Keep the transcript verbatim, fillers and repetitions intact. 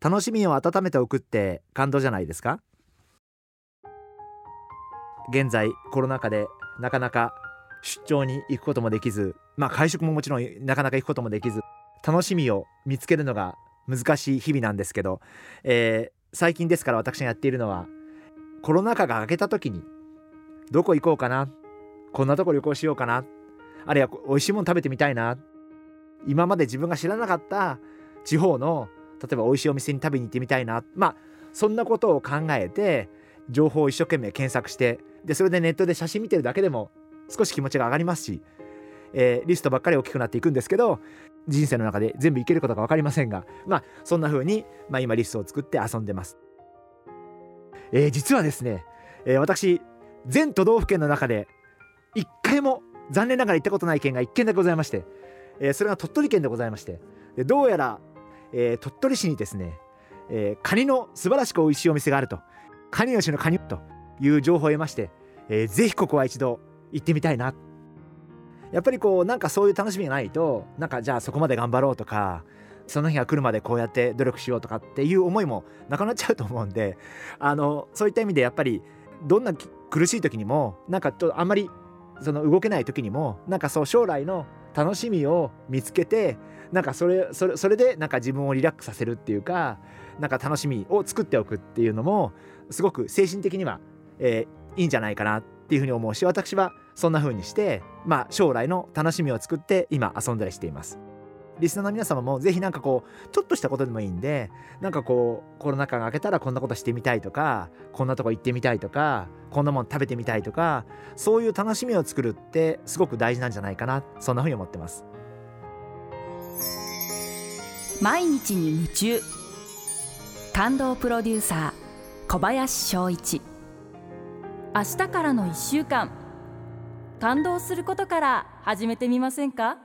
楽しみを温めておくって感動じゃないですか。現在コロナ禍でなかなか出張に行くこともできず、まあ会食ももちろんなかなか行くこともできず、楽しみを見つけるのが難しい日々なんですけど、えー、最近ですから私がやっているのは、コロナ禍が明けた時にどこ行こうかな、こんなとこ旅行しようかな、あるいはおいしいもの食べてみたいな、今まで自分が知らなかった地方の例えばおいしいお店に食べに行ってみたいな、まあそんなことを考えて情報を一生懸命検索して、でそれでネットで写真見てるだけでも少し気持ちが上がりますし、えー、リストばっかり大きくなっていくんですけど、人生の中で全部いけることが分かりませんが、まあそんな風に、まあ、今リストを作って遊んでます。えー、実はですね、えー、私全都道府県の中で一回も残念ながら行ったことない県が一県だけございまして、えー、それが鳥取県でございまして、でどうやら、えー、鳥取市にですね、えー、カニの素晴らしく美味しいお店があると、カニ吉のカニという情報を得まして、えー、ぜひここは一度行ってみたいな。やっぱりこうなんかそういう楽しみがないと、なんかじゃあそこまで頑張ろうとか、その日が来るまでこうやって努力しようとかっていう思いもなくなっちゃうと思うんで、あのそういった意味でやっぱりどんな苦しい時にも、なんかちょっとあんまりその動けない時にも、なんかそう将来の楽しみを見つけて、なんかそれそれそれでなんか自分をリラックスさせるっていうか、なんか楽しみを作っておくっていうのもすごく精神的には、えー、いいんじゃないかなっていうふうに思うし、私はそんな風にして、まあ、将来の楽しみを作って今遊んだりしています。リスナーの皆様もぜひなんかこうちょっとしたことでもいいんで、なんかこうコロナ禍が明けたらこんなことしてみたいとか、こんなとこ行ってみたいとか、こんなもの食べてみたいとか、そういう楽しみを作るってすごく大事なんじゃないかな、そんな風に思ってます。毎日に夢中感動プロデューサー小林翔一。明日からのいっしゅうかん、感動することから始めてみませんか？